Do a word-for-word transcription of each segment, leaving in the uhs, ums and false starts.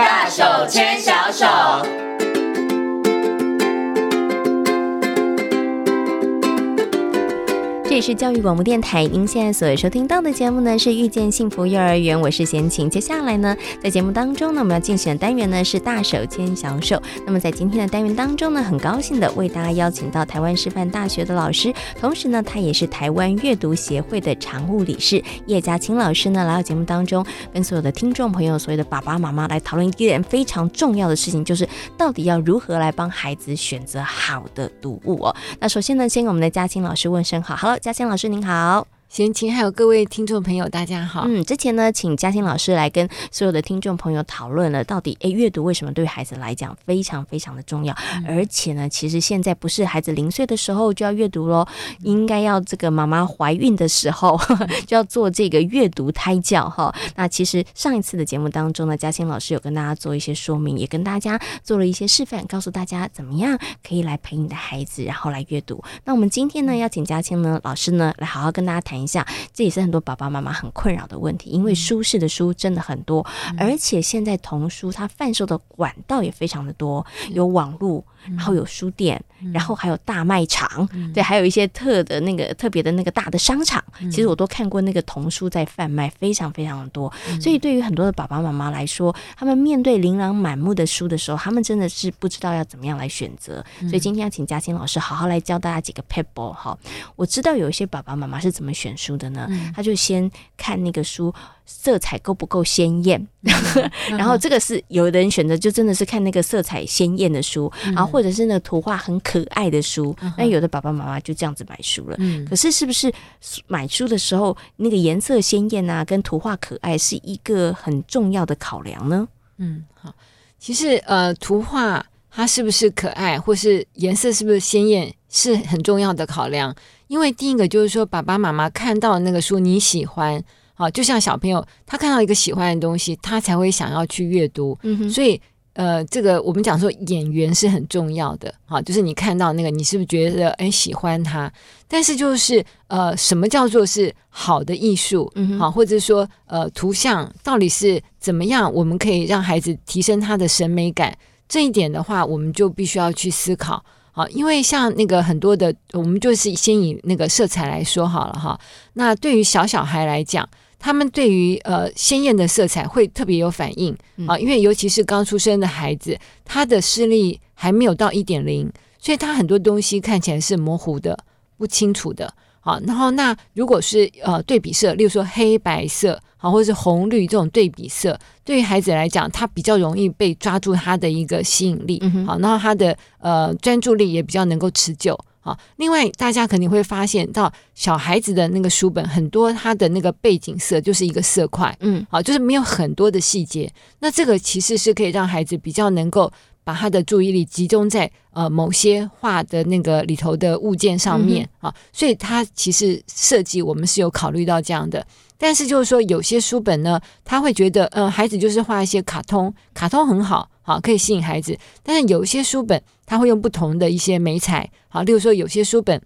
大手牵小手。这里是教育广播电台，您现在所收听到的节目呢是遇见幸福幼儿园，我是贤琴。接下来呢，在节目当中呢，我们要竞选的单元呢是大手牵小手。那么在今天的单元当中呢，很高兴的为大家邀请到台湾师范大学的老师，同时呢，他也是台湾阅读协会的常务理事叶嘉青老师呢，来到节目当中，跟所有的听众朋友、所有的爸爸妈妈来讨论一件非常重要的事情，就是到底要如何来帮孩子选择好的读物哦。那首先呢，先跟我们的嘉青老师问声好。Hello。嘉青老师您好。贤琴还有各位听众朋友大家好。嗯，之前呢请嘉青老师来跟所有的听众朋友讨论了到底诶阅读为什么对孩子来讲非常非常的重要、嗯、而且呢其实现在不是孩子零岁的时候就要阅读咯，应该要这个妈妈怀孕的时候呵呵就要做这个阅读胎教哈。那其实上一次的节目当中呢，嘉青老师有跟大家做一些说明，也跟大家做了一些示范，告诉大家怎么样可以来陪你的孩子然后来阅读。那我们今天呢要请嘉青呢老师呢来好好跟大家谈一下，这也是很多爸爸妈妈很困扰的问题，因为书市的书真的很多、嗯、而且现在童书它贩售的管道也非常的多，有网络，然后有书店、嗯、然后还有大卖场、嗯、对，还有一些特的那个特别的那个大的商场、嗯、其实我都看过那个童书在贩卖，非常非常的多、嗯、所以对于很多的爸爸妈妈来说，他们面对琳琅满目的书的时候，他们真的是不知道要怎么样来选择、嗯、所以今天要请嘉青老师好好来教大家几个 撇步。 我知道有一些爸爸妈妈是怎么选选书的呢、嗯、他就先看那个书色彩够不够鲜艳、嗯、然后这个是有的人选择就真的是看那个色彩鲜艳的书、嗯、然后或者是那图画很可爱的书、嗯、那有的爸爸妈妈就这样子买书了、嗯、可是是不是买书的时候那个颜色鲜艳啊跟图画可爱是一个很重要的考量呢？嗯，好，其实呃，图画它是不是可爱或是颜色是不是鲜艳是很重要的考量，因为第一个就是说爸爸妈妈看到那个书你喜欢、啊、就像小朋友他看到一个喜欢的东西他才会想要去阅读、嗯、所以呃，这个我们讲说眼缘是很重要的、啊、就是你看到那个你是不是觉得哎喜欢它，但是就是呃，什么叫做是好的艺术、嗯啊、或者说呃图像到底是怎么样我们可以让孩子提升他的审美感，这一点的话我们就必须要去思考，因为像那个很多的我们就是先以那个色彩来说好了哈。那对于小小孩来讲，他们对于呃鲜艳的色彩会特别有反应、嗯啊、因为尤其是刚出生的孩子他的视力还没有到 一点零， 所以他很多东西看起来是模糊的不清楚的、啊、然后那如果是呃对比色，例如说黑白色、啊、或是红绿这种对比色，对于孩子来讲他比较容易被抓住他的一个吸引力、嗯、好，然后他的呃专注力也比较能够持久、啊、另外大家肯定会发现到小孩子的那个书本很多他的那个背景色就是一个色块、嗯啊、就是没有很多的细节，那这个其实是可以让孩子比较能够把他的注意力集中在呃某些画的那个里头的物件上面、嗯、啊，所以他其实设计我们是有考虑到这样的，但是就是说有些书本呢他会觉得呃，孩子就是画一些卡通，卡通很好好可以吸引孩子，但是有些书本他会用不同的一些媒材，好，例如说有些书本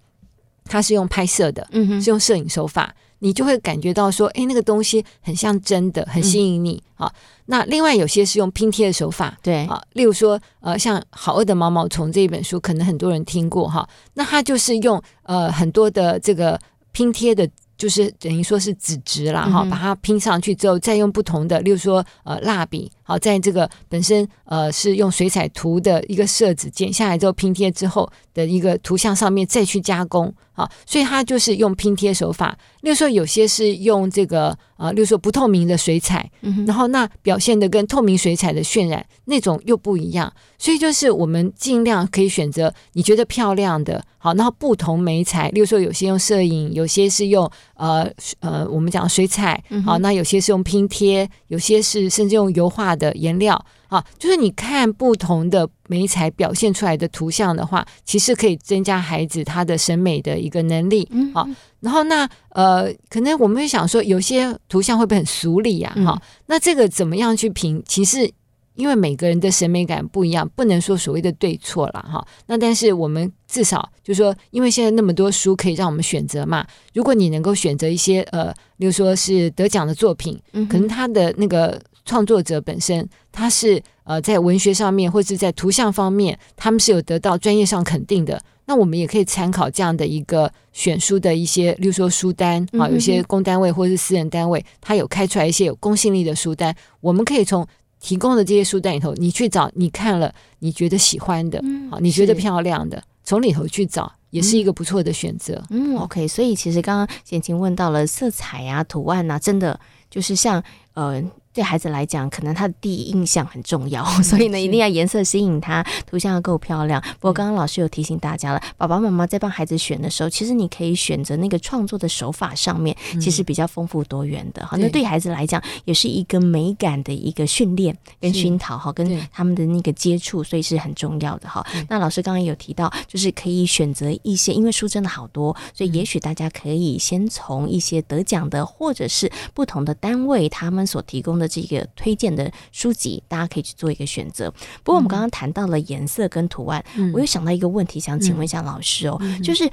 他是用拍摄的、嗯、是用摄影手法，你就会感觉到说哎，那个东西很像真的很吸引你、嗯啊、那另外有些是用拼贴的手法，对、啊、例如说呃，像好饿的毛毛虫这一本书可能很多人听过哈，那他就是用呃很多的这个拼贴的就是等于说是纸质啦、嗯、把它拼上去之后再用不同的例如说呃蜡笔好，在这个本身呃是用水彩涂的一个色纸剪下来之后拼贴之后的一个图像上面再去加工好，所以它就是用拼贴手法，例如说有些是用这个呃例如说不透明的水彩、嗯、然后那表现的跟透明水彩的渲染那种又不一样，所以就是我们尽量可以选择你觉得漂亮的好，然后不同媒材，例如说有些用摄影，有些是用呃呃我们讲水彩好，那有些是用拼贴，有些是甚至用油画的颜料啊，就是你看不同的媒材表现出来的图像的话，其实可以增加孩子他的审美的一个能力啊。然后那呃，可能我们会想说有些图像会不会很俗丽啊、嗯、那这个怎么样去评，其实因为每个人的审美感不一样，不能说所谓的对错了哈。那但是我们至少就是说，因为现在那么多书可以让我们选择嘛，如果你能够选择一些呃，比如说是得奖的作品，可能他的那个创作者本身他是呃在文学上面或是在图像方面他们是有得到专业上肯定的，那我们也可以参考这样的一个选书的一些，例如说书单啊，有些公单位或是私人单位他有开出来一些有公信力的书单，我们可以从提供的这些书单里头你去找你看了你觉得喜欢的、嗯、你觉得漂亮的从里头去找也是一个不错的选择。嗯 OK， 所以其实刚刚贤琴问到了色彩啊图案啊，真的就是像呃对孩子来讲可能他的第一印象很重要、嗯、所以呢一定要颜色吸引他，图像要够漂亮。不过刚刚老师有提醒大家了，爸爸妈妈在帮孩子选的时候其实你可以选择那个创作的手法上面其实比较丰富多元的、嗯、那对孩子来讲也是一个美感的一个训练跟熏陶跟他们的那个接触，所以是很重要的。那老师刚刚有提到就是可以选择一些，因为书真的好多，所以也许大家可以先从一些得奖的或者是不同的单位他们所提供的这个推荐的书籍，大家可以去做一个选择。不过我们刚刚谈到了颜色跟图案、嗯、我又想到一个问题想请问一下老师哦，嗯、就是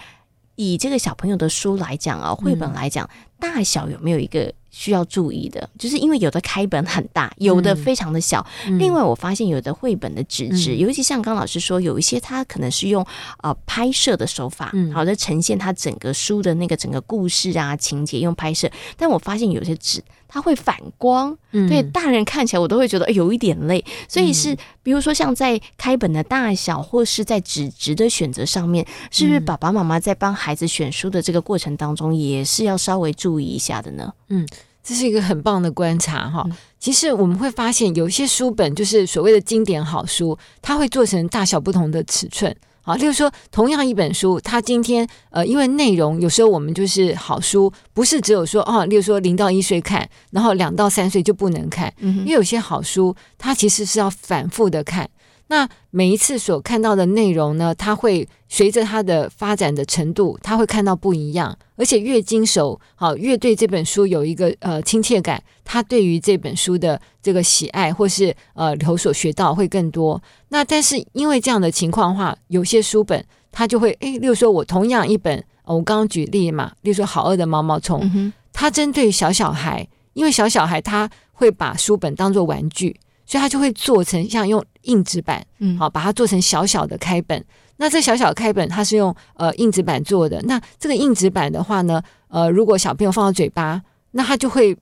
以这个小朋友的书来讲啊、哦，绘本来讲、嗯、大小有没有一个需要注意的，就是因为有的开本很大，有的非常的小、嗯、另外我发现有的绘本的纸质、嗯、尤其像刚老师说有一些它可能是用、呃、拍摄的手法好的呈现它整个书的那个整个故事啊情节用拍摄，但我发现有些纸它会反光、嗯、对大人看起来我都会觉得、欸、有一点累，所以是比如说像在开本的大小或是在纸质的选择上面，是不是爸爸妈妈在帮孩子选书的这个过程当中也是要稍微注意一下的呢？嗯，这是一个很棒的观察哈。其实我们会发现有一些书本就是所谓的经典好书，它会做成大小不同的尺寸。好，例如说同样一本书，它今天呃，因为内容有时候我们就是好书不是只有说哦，例如说零到一岁看，然后两到三岁就不能看，因为有些好书它其实是要反复的看，那每一次所看到的内容呢，它会随着它的发展的程度，它会看到不一样，而且越精熟，好，越对这本书有一个呃亲切感，他对于这本书的这个喜爱或是呃有所学到会更多。那但是因为这样的情况的话，有些书本它就会，诶，例如说我同样一本、哦、我刚刚举例嘛，例如说好饿的毛毛虫、嗯、它针对小小孩，因为小小孩他会把书本当作玩具，所以他就会做成像用硬纸板，好把它做成小小的开本。那这小小的开本它是用呃硬纸板做的，那这个硬纸板的话呢，呃如果小朋友放到嘴巴，那它就会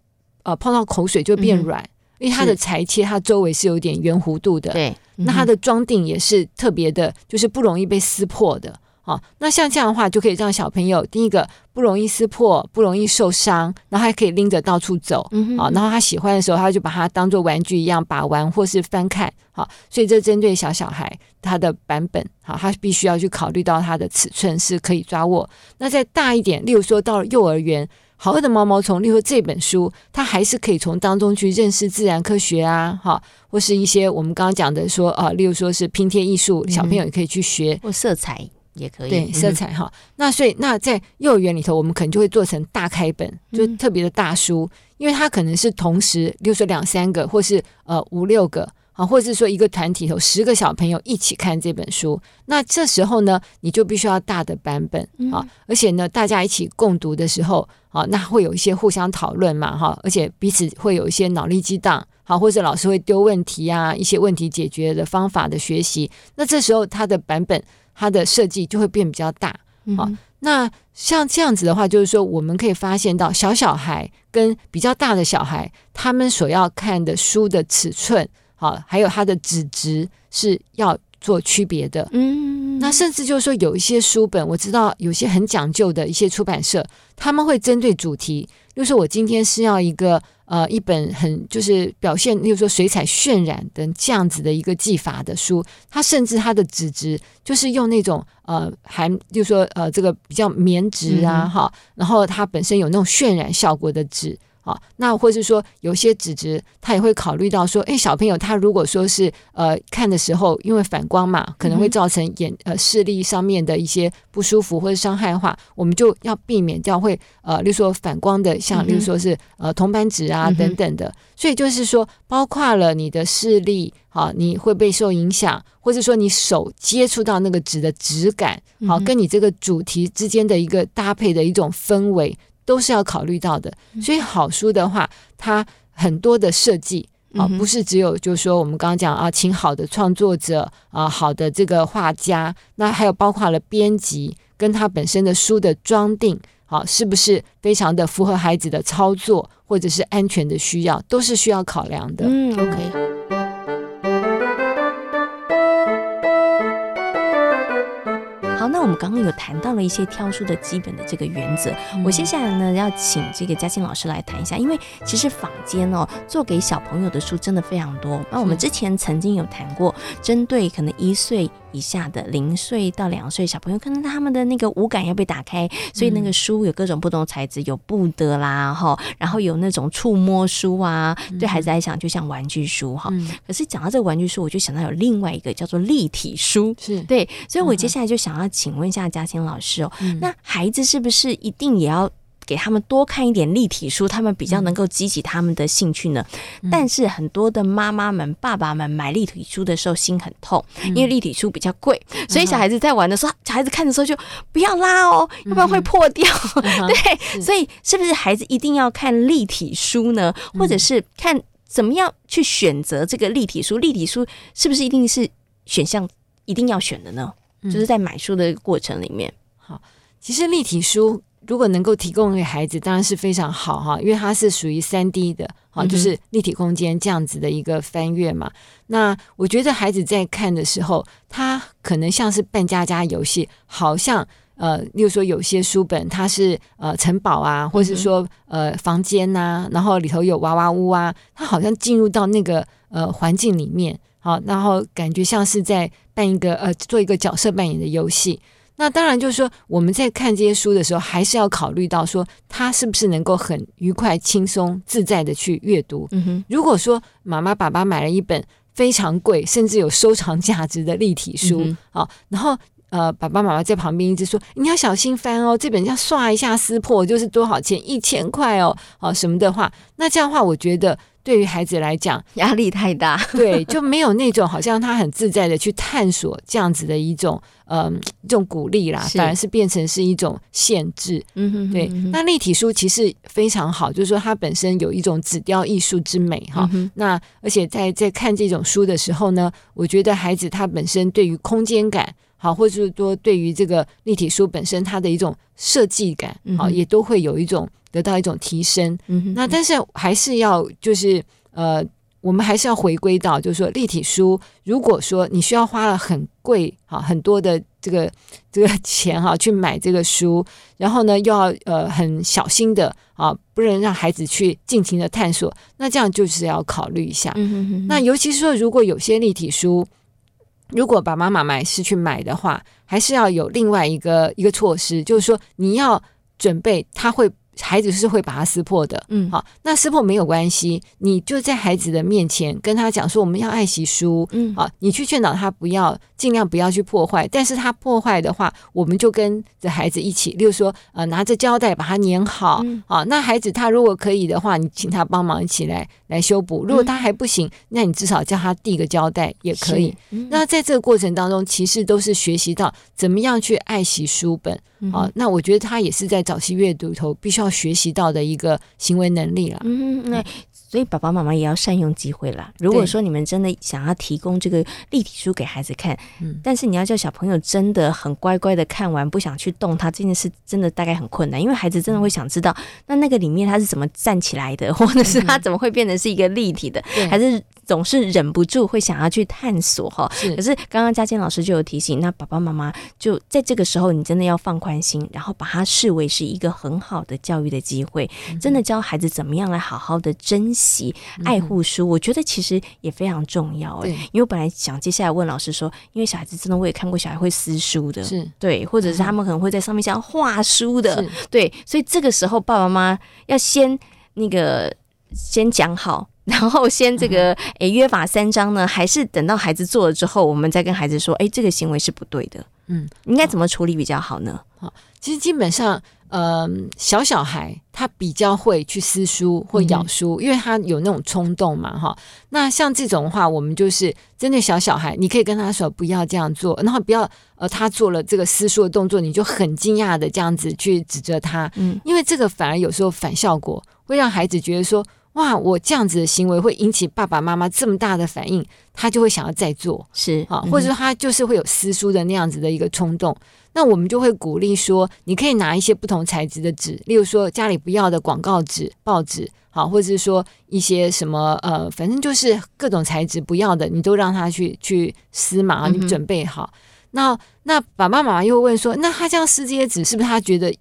呃碰到口水就会变软、嗯、因为它的裁切它周围是有点圆弧度的，对、嗯，那它的装订也是特别的，就是不容易被撕破的。好，那像这样的话就可以让小朋友第一个不容易撕破，不容易受伤，然后还可以拎着到处走、嗯啊、然后他喜欢的时候他就把它当作玩具一样把玩或是翻看、啊、所以这针对小小孩他的版本、啊、他必须要去考虑到他的尺寸是可以抓握。那再大一点，例如说到了幼儿园，好饿的毛毛虫，例如说这本书它还是可以从当中去认识自然科学啊，哈，或是一些我们刚刚讲的说、啊、例如说是拼贴艺术，小朋友也可以去学、嗯、或色彩也可以，对色彩哈、嗯。那所以那在幼儿园里头，我们可能就会做成大开本，就特别的大书、嗯，因为它可能是同时，例如说两三个，或是呃五六个啊，或是说一个团体头十个小朋友一起看这本书。那这时候呢，你就必须要大的版本啊、嗯，而且呢，大家一起共读的时候啊，那会有一些互相讨论嘛哈，而且彼此会有一些脑力激荡。好，或者老师会丢问题啊，一些问题解决的方法的学习，那这时候它的版本它的设计就会变比较大、嗯哦、那像这样子的话，就是说我们可以发现到小小孩跟比较大的小孩他们所要看的书的尺寸、哦、还有它的纸质是要做区别的。嗯，那甚至就是说有一些书本，我知道有些很讲究的一些出版社，他们会针对主题，就是我今天是要一个呃一本很就是表现，例如说水彩渲染等这样子的一个技法的书，它甚至它的纸质就是用那种呃含，例如说呃这个比较棉质啊哈、嗯，然后它本身有那种渲染效果的纸。啊，那或是说有些纸质他也会考虑到说，哎，小朋友他如果说是呃看的时候，因为反光嘛，可能会造成眼呃视力上面的一些不舒服或者伤害的话，我们就要避免掉会呃，例如说反光的，像例如说是呃铜板纸啊等等的。所以就是说，包括了你的视力。好，你会被受影响，或者说你手接触到那个纸的质感，好，跟你这个主题之间的一个搭配的一种氛围，都是要考虑到的。所以好书的话，它很多的设计啊，不是只有就是说我们刚刚讲啊，请好的创作者啊，好的这个画家，那还有包括了编辑跟他本身的书的装订。好，是不是非常的符合孩子的操作或者是安全的需要，都是需要考量的。嗯 OK。那我们刚刚有谈到了一些挑书的基本的这个原则，我接下来呢要请这个嘉庆老师来谈一下，因为其实坊间哦做给小朋友的书真的非常多，那我们之前曾经有谈过，针对可能一岁以下的零岁到两岁小朋友，可能他们的那个五感要被打开，所以那个书有各种不同材质，有布的啦哈，然后有那种触摸书啊，对孩子来讲就像玩具书哈。可是讲到这个玩具书，我就想到有另外一个叫做立体书，是对，所以我接下来就想要请问一下嘉庆老师哦，嗯、那孩子是不是一定也要给他们多看一点立体书，他们比较能够激起他们的兴趣呢？嗯、但是很多的妈妈们爸爸们买立体书的时候心很痛，嗯、因为立体书比较贵，所以小孩子在玩的时候，嗯、小孩子看的时候就不要拉哦，嗯、要不然会破掉，嗯、对，所以是不是孩子一定要看立体书呢？嗯、或者是看怎么样去选择这个立体书？立体书是不是一定是选项一定要选的呢？就是在买书的过程里面，嗯、好，其实立体书如果能够提供给孩子，当然是非常好哈，因为它是属于 三 D 的，好，就是立体空间这样子的一个翻阅嘛。嗯、那我觉得孩子在看的时候，他可能像是扮家家游戏，好像呃，例如说有些书本它是呃城堡啊，或是说呃房间啊，然后里头有娃娃屋啊，他好像进入到那个呃环境里面。好，然后感觉像是在办一个呃做一个角色扮演的游戏。那当然就是说我们在看这些书的时候，还是要考虑到说他是不是能够很愉快轻松自在的去阅读。嗯哼，如果说妈妈爸爸买了一本非常贵甚至有收藏价值的立体书，嗯、好，然后呃，爸爸妈妈在旁边一直说你要小心翻哦，这本要刷一下撕破就是多少钱，一千块哦，啊什么的话，那这样的话我觉得对于孩子来讲压力太大，对，就没有那种好像他很自在的去探索这样子的一种呃一种鼓励啦，反而是变成是一种限制。嗯哼嗯哼，对，那立体书其实非常好，就是说它本身有一种纸雕艺术之美哈。嗯、那而且在在看这种书的时候呢，我觉得孩子他本身对于空间感。好，或者说对于这个立体书本身它的一种设计感，好，也都会有一种得到一种提升。嗯、那但是还是要就是呃，我们还是要回归到，就是说立体书，如果说你需要花了很贵好很多的这个这个钱哈去买这个书，然后呢又要呃很小心的啊，不能让孩子去尽情的探索，那这样就是要考虑一下。嗯、哼哼，那尤其是说如果有些立体书。如果爸爸妈妈是去买的话，还是要有另外一个一个措施，就是说你要准备他会孩子是会把它撕破的。嗯，好，那撕破没有关系，你就在孩子的面前跟他讲说我们要爱惜书，嗯，啊，你去劝导他不要尽量不要去破坏，但是他破坏的话，我们就跟着孩子一起，例如说呃拿着胶带把它粘好，嗯，啊，那孩子他如果可以的话，你请他帮忙一起来来修补，如果他还不行，那你至少叫他递个胶带也可以。嗯、那在这个过程当中，其实都是学习到怎么样去爱惜书本。好，那我觉得他也是在早期阅读头必须要学习到的一个行为能力了。嗯，那所以爸爸妈妈也要善用机会啦。如果说你们真的想要提供这个立体书给孩子看，嗯、但是你要叫小朋友真的很乖乖的看完，不想去动它，这件事真的大概很困难，因为孩子真的会想知道，那那个里面它是怎么站起来的，或者是它怎么会变成是一个立体的，嗯、还是总是忍不住会想要去探索哈。可是刚刚嘉庆老师就有提醒，那爸爸妈妈就在这个时候，你真的要放宽心，然后把它视为是一个很好的教育的机会，嗯、真的教孩子怎么样来好好的珍惜、爱护书。嗯、我觉得其实也非常重要，欸、因为我本来想接下来问老师说，因为小孩子真的我也看过小孩会撕书的，是对，或者是他们可能会在上面想要画书的，对，所以这个时候爸爸妈妈要先。那个先讲好，然后先这个诶约法三章呢，还是等到孩子做了之后，我们再跟孩子说，哎，这个行为是不对的，嗯，应该怎么处理比较好呢？好，其实基本上，呃，小小孩他比较会去撕书或咬书，嗯、因为他有那种冲动嘛，哈。那像这种的话，我们就是针对小小孩，你可以跟他说不要这样做，然后不要呃他做了这个撕书的动作，你就很惊讶的这样子去指责他，嗯，因为这个反而有时候反效果，会让孩子觉得说。哇，我这样子的行为会引起爸爸妈妈这么大的反应，他就会想要再做，是啊、嗯，或者说他就是会有撕书的那样子的一个冲动。那我们就会鼓励说，你可以拿一些不同材质的纸，例如说家里不要的广告纸、报纸，好，或者是说一些什么呃，反正就是各种材质不要的，你都让他去去撕嘛，你准备好。嗯那那爸爸妈妈又会问说，那他这样撕这些纸，是不是他觉得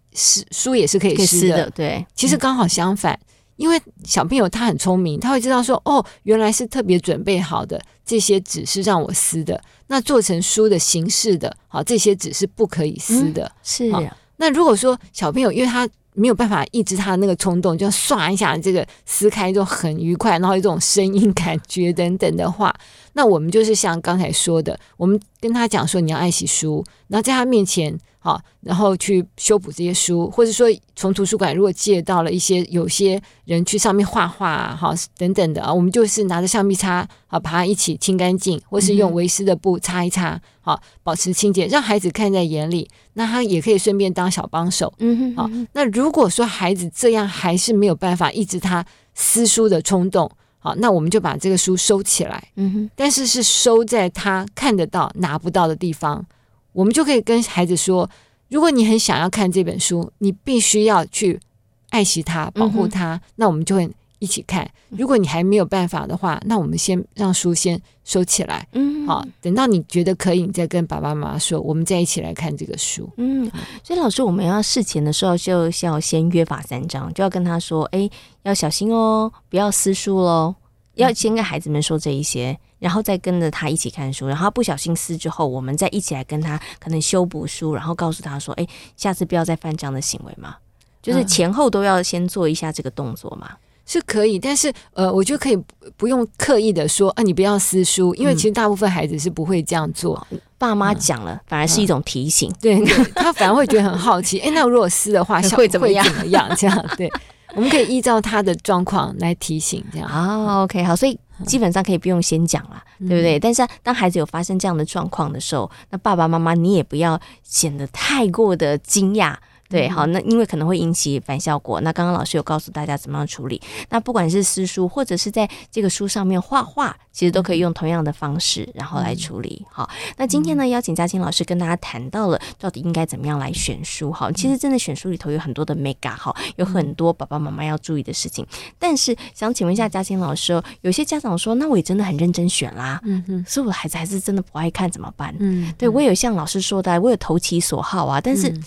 书也是可以撕 的, 的？对，其实刚好相反。嗯因为小朋友他很聪明，他会知道说哦，原来是特别准备好的这些纸是让我撕的，那做成书的形式的，好，这些纸是不可以撕的。嗯、是、啊。那如果说小朋友因为他没有办法抑制他的那个冲动，就唰一下这个撕开就很愉快，然后有这种声音感觉等等的话，那我们就是像刚才说的，我们跟他讲说你要爱惜书，然后在他面前。好，然后去修补这些书，或者说从图书馆如果借到了一些，有些人去上面画画啊，好等等的啊，我们就是拿着橡皮擦，好把它一起清干净，或是用维湿的布擦一擦，好保持清洁，让孩子看在眼里，那他也可以顺便当小帮手。嗯哼，好，那如果说孩子这样还是没有办法抑制他撕书的冲动。好，那我们就把这个书收起来，嗯哼，但是是收在他看得到、拿不到的地方。我们就可以跟孩子说，如果你很想要看这本书，你必须要去爱惜它、保护它、嗯、那我们就会一起看。如果你还没有办法的话，那我们先让书先收起来，嗯，好，等到你觉得可以，你再跟爸爸妈妈说，我们再一起来看这个书。嗯，所以老师，我们要事前的时候就要先约法三章，就要跟他说，哎，要小心哦，不要撕书咯，要先跟孩子们说这一些，然后再跟着他一起看书，然后他不小心撕之后，我们再一起来跟他可能修补书，然后告诉他说，哎，下次不要再犯这样的行为嘛，就是前后都要先做一下这个动作嘛、嗯、是可以，但是呃，我就可以不用刻意的说啊，你不要撕书，因为其实大部分孩子是不会这样做、嗯、爸妈讲了、嗯、反而是一种提醒、嗯、对, 对，他反而会觉得很好奇，哎，那如果撕的话会怎么样这样，对我们可以依照他的状况来提醒这样啊、哦、OK 好，所以基本上可以不用先讲啦、嗯、对不对？但是当孩子有发生这样的状况的时候，那爸爸妈妈你也不要显得太过的惊讶，对，好，那因为可能会引起反效果。那刚刚老师有告诉大家怎么样处理，那不管是撕书或者是在这个书上面画画，其实都可以用同样的方式然后来处理。好，那今天呢邀请嘉菁老师跟大家谈到了到底应该怎么样来选书。好，其实真的选书里头有很多的 mega， 好，有很多爸爸妈妈要注意的事情，但是想请问一下嘉菁老师哦，有些家长说那我也真的很认真选啦，嗯哼，所以我的孩子还是真的不爱看怎么办？嗯，对，我有像老师说的，我有投其所好啊，但是、嗯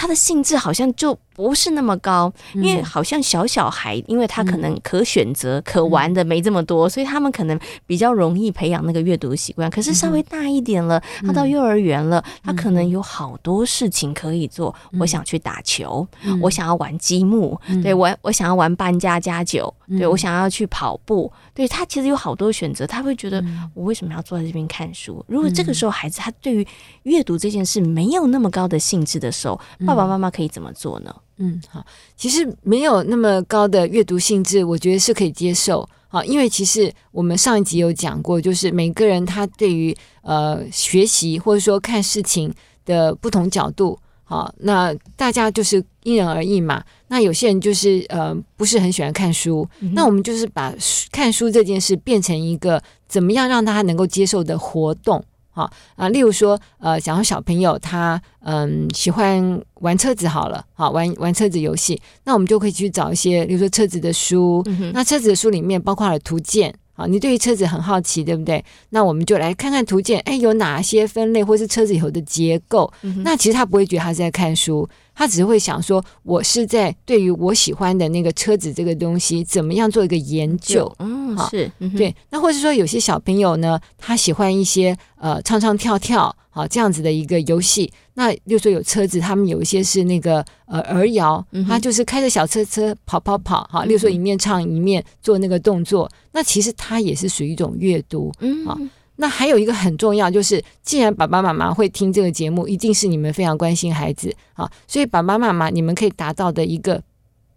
他的兴致好像就不是那么高，因为好像小小孩，因为他可能可选择、嗯、可玩的没这么多，所以他们可能比较容易培养那个阅读习惯。可是稍微大一点了，嗯、他到幼儿园了、嗯，他可能有好多事情可以做。嗯、我想去打球，嗯、我想要玩积木，嗯、对我我想要玩扮家家酒，嗯、对我想要去跑步，对他其实有好多选择。他会觉得、嗯、我为什么要坐在这边看书？如果这个时候孩子他对于阅读这件事没有那么高的兴致的时候，爸爸妈妈可以怎么做呢？嗯，好，其实没有那么高的阅读兴致，我觉得是可以接受。好，因为其实我们上一集有讲过，就是每个人他对于呃学习或者说看事情的不同角度，好，那大家就是因人而异嘛。那有些人就是呃不是很喜欢看书、嗯，那我们就是把看书这件事变成一个怎么样让大家能够接受的活动。好啊，例如说，呃，假如小朋友他嗯喜欢玩车子好了，好玩玩车子游戏，那我们就可以去找一些，例如说车子的书。嗯、那车子的书里面包括了图鉴，好，你对于车子很好奇，对不对？那我们就来看看图鉴，哎，有哪些分类或是车子以后的结构、嗯？那其实他不会觉得他是在看书，他只会想说，我是在对于我喜欢的那个车子这个东西，怎么样做一个研究？嗯，哈，是、嗯、对。那或者说有些小朋友呢，他喜欢一些呃唱唱跳跳啊这样子的一个游戏。那比如说有车子，他们有一些是那个呃儿摇，他就是开着小车车跑跑跑哈。比如说一面唱一面做那个动作，嗯、那其实它也是属于一种阅读啊。嗯那还有一个很重要，就是既然爸爸妈妈会听这个节目，一定是你们非常关心孩子啊，所以爸爸妈妈你们可以达到的一个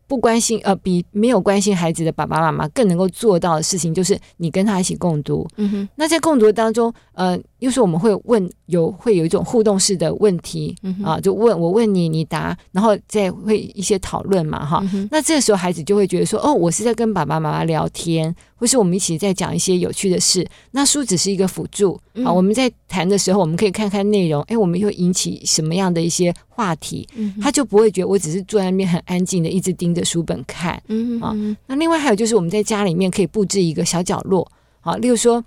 不关心呃，比没有关心孩子的爸爸妈妈更能够做到的事情，就是你跟他一起共读。嗯哼。那在共读当中，呃，又是我们会问有会有一种互动式的问题、嗯、啊，就问我问你，你答，然后再会一些讨论嘛哈、嗯。那这个时候孩子就会觉得说，哦，我是在跟爸爸妈妈聊天。或是我们一起在讲一些有趣的事，那书只是一个辅助、嗯、啊。我们在谈的时候，我们可以看看内容，哎，我们会引起什么样的一些话题，嗯、他就不会觉得我只是坐在那边很安静的一直盯着书本看，嗯啊。那另外还有就是我们在家里面可以布置一个小角落，啊，例如说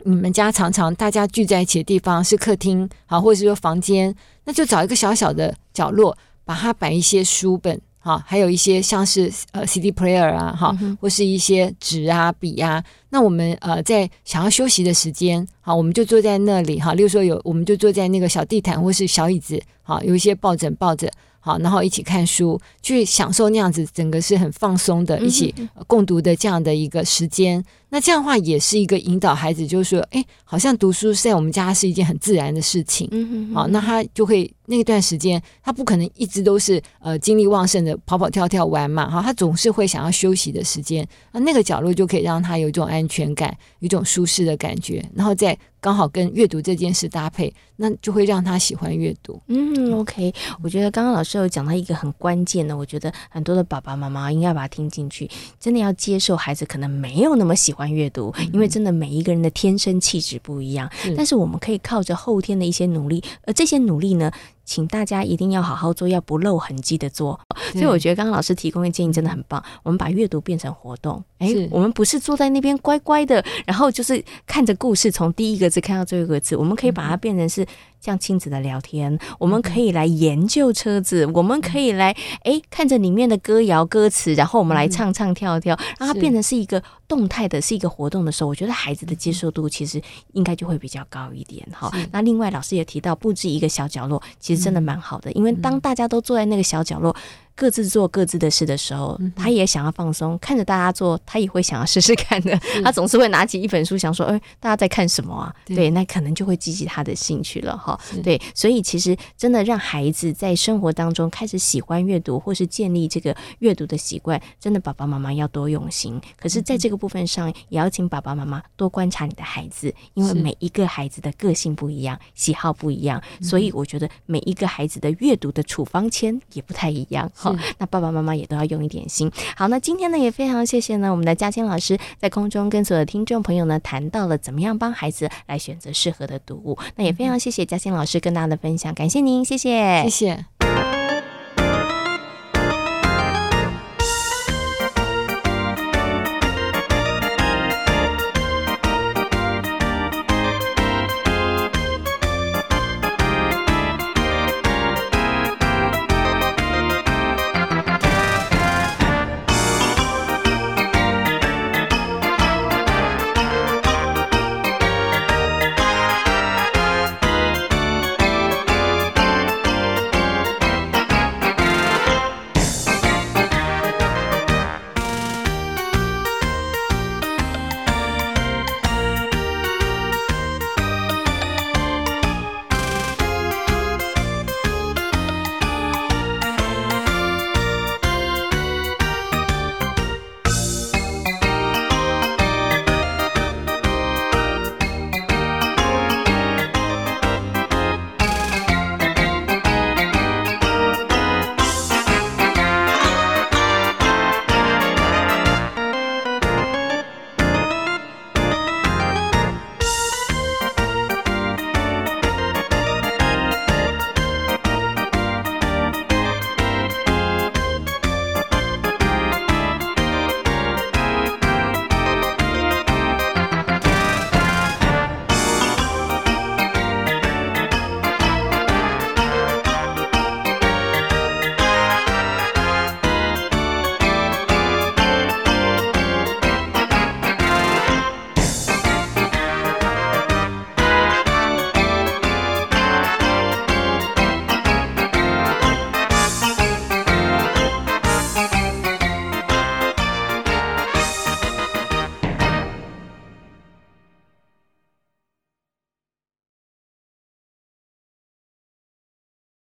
你们家常常大家聚在一起的地方是客厅，啊，或者是说房间，那就找一个小小的角落，把它摆一些书本。好，还有一些像是呃 C D player 啊，哈，或是一些纸啊、笔啊。那我们呃在想要休息的时间，好，我们就坐在那里哈。例如说有，我们就坐在那个小地毯或是小椅子，好，有一些抱枕抱着，好，然后一起看书，去享受那样子整个是很放松的，一起共读的这样的一个时间。嗯、那这样的话也是一个引导孩子，就是说，哎，好像读书在我们家是一件很自然的事情，嗯哼哼，好，那他就会。那段时间他不可能一直都是呃精力旺盛的跑跑跳跳玩嘛，哈，他总是会想要休息的时间，那那个角落就可以让他有一种安全感，有一种舒适的感觉，然后再刚好跟阅读这件事搭配，那就会让他喜欢阅读。嗯 OK， 我觉得刚刚老师有讲到一个很关键的，我觉得很多的爸爸妈妈应该把它听进去，真的要接受孩子可能没有那么喜欢阅读，因为真的每一个人的天生气质不一样，嗯、但是我们可以靠着后天的一些努力，而这些努力呢，请大家一定要好好做，要不漏痕迹的做。所以我觉得刚刚老师提供的建议真的很棒，我们把阅读变成活动，哎，我们不是坐在那边乖乖的，然后就是看着故事从第一个字看到最后一个字，我们可以把它变成是像亲子的聊天，我们可以来研究车子，我们可以来哎看着里面的歌谣歌词，然后我们来唱唱跳跳，让它变成是一个动态的，是一个活动的时候，我觉得孩子的接受度其实应该就会比较高一点。好，那另外老师也提到布置一个小角落，其实真的蛮好的，因为当大家都坐在那个小角落各自做各自的事的时候，他也想要放松，看着大家做他也会想要试试看的，他总是会拿起一本书想说，哎，大家在看什么啊， 对， 对，那可能就会激起他的兴趣了哈。对，所以其实真的让孩子在生活当中开始喜欢阅读，或是建立这个阅读的习惯，真的爸爸妈妈要多用心，可是在这个部分上也要请爸爸妈妈多观察你的孩子，因为每一个孩子的个性不一样，喜好不一样，所以我觉得每一个孩子的阅读的处方签也不太一样。好，那爸爸妈妈也都要用一点心。好，那今天呢也非常谢谢呢我们的嘉芊老师在空中跟所有的听众朋友呢谈到了怎么样帮孩子来选择适合的读物，那也非常谢谢嘉芊老师跟大家的分享，感谢您，谢谢，谢谢。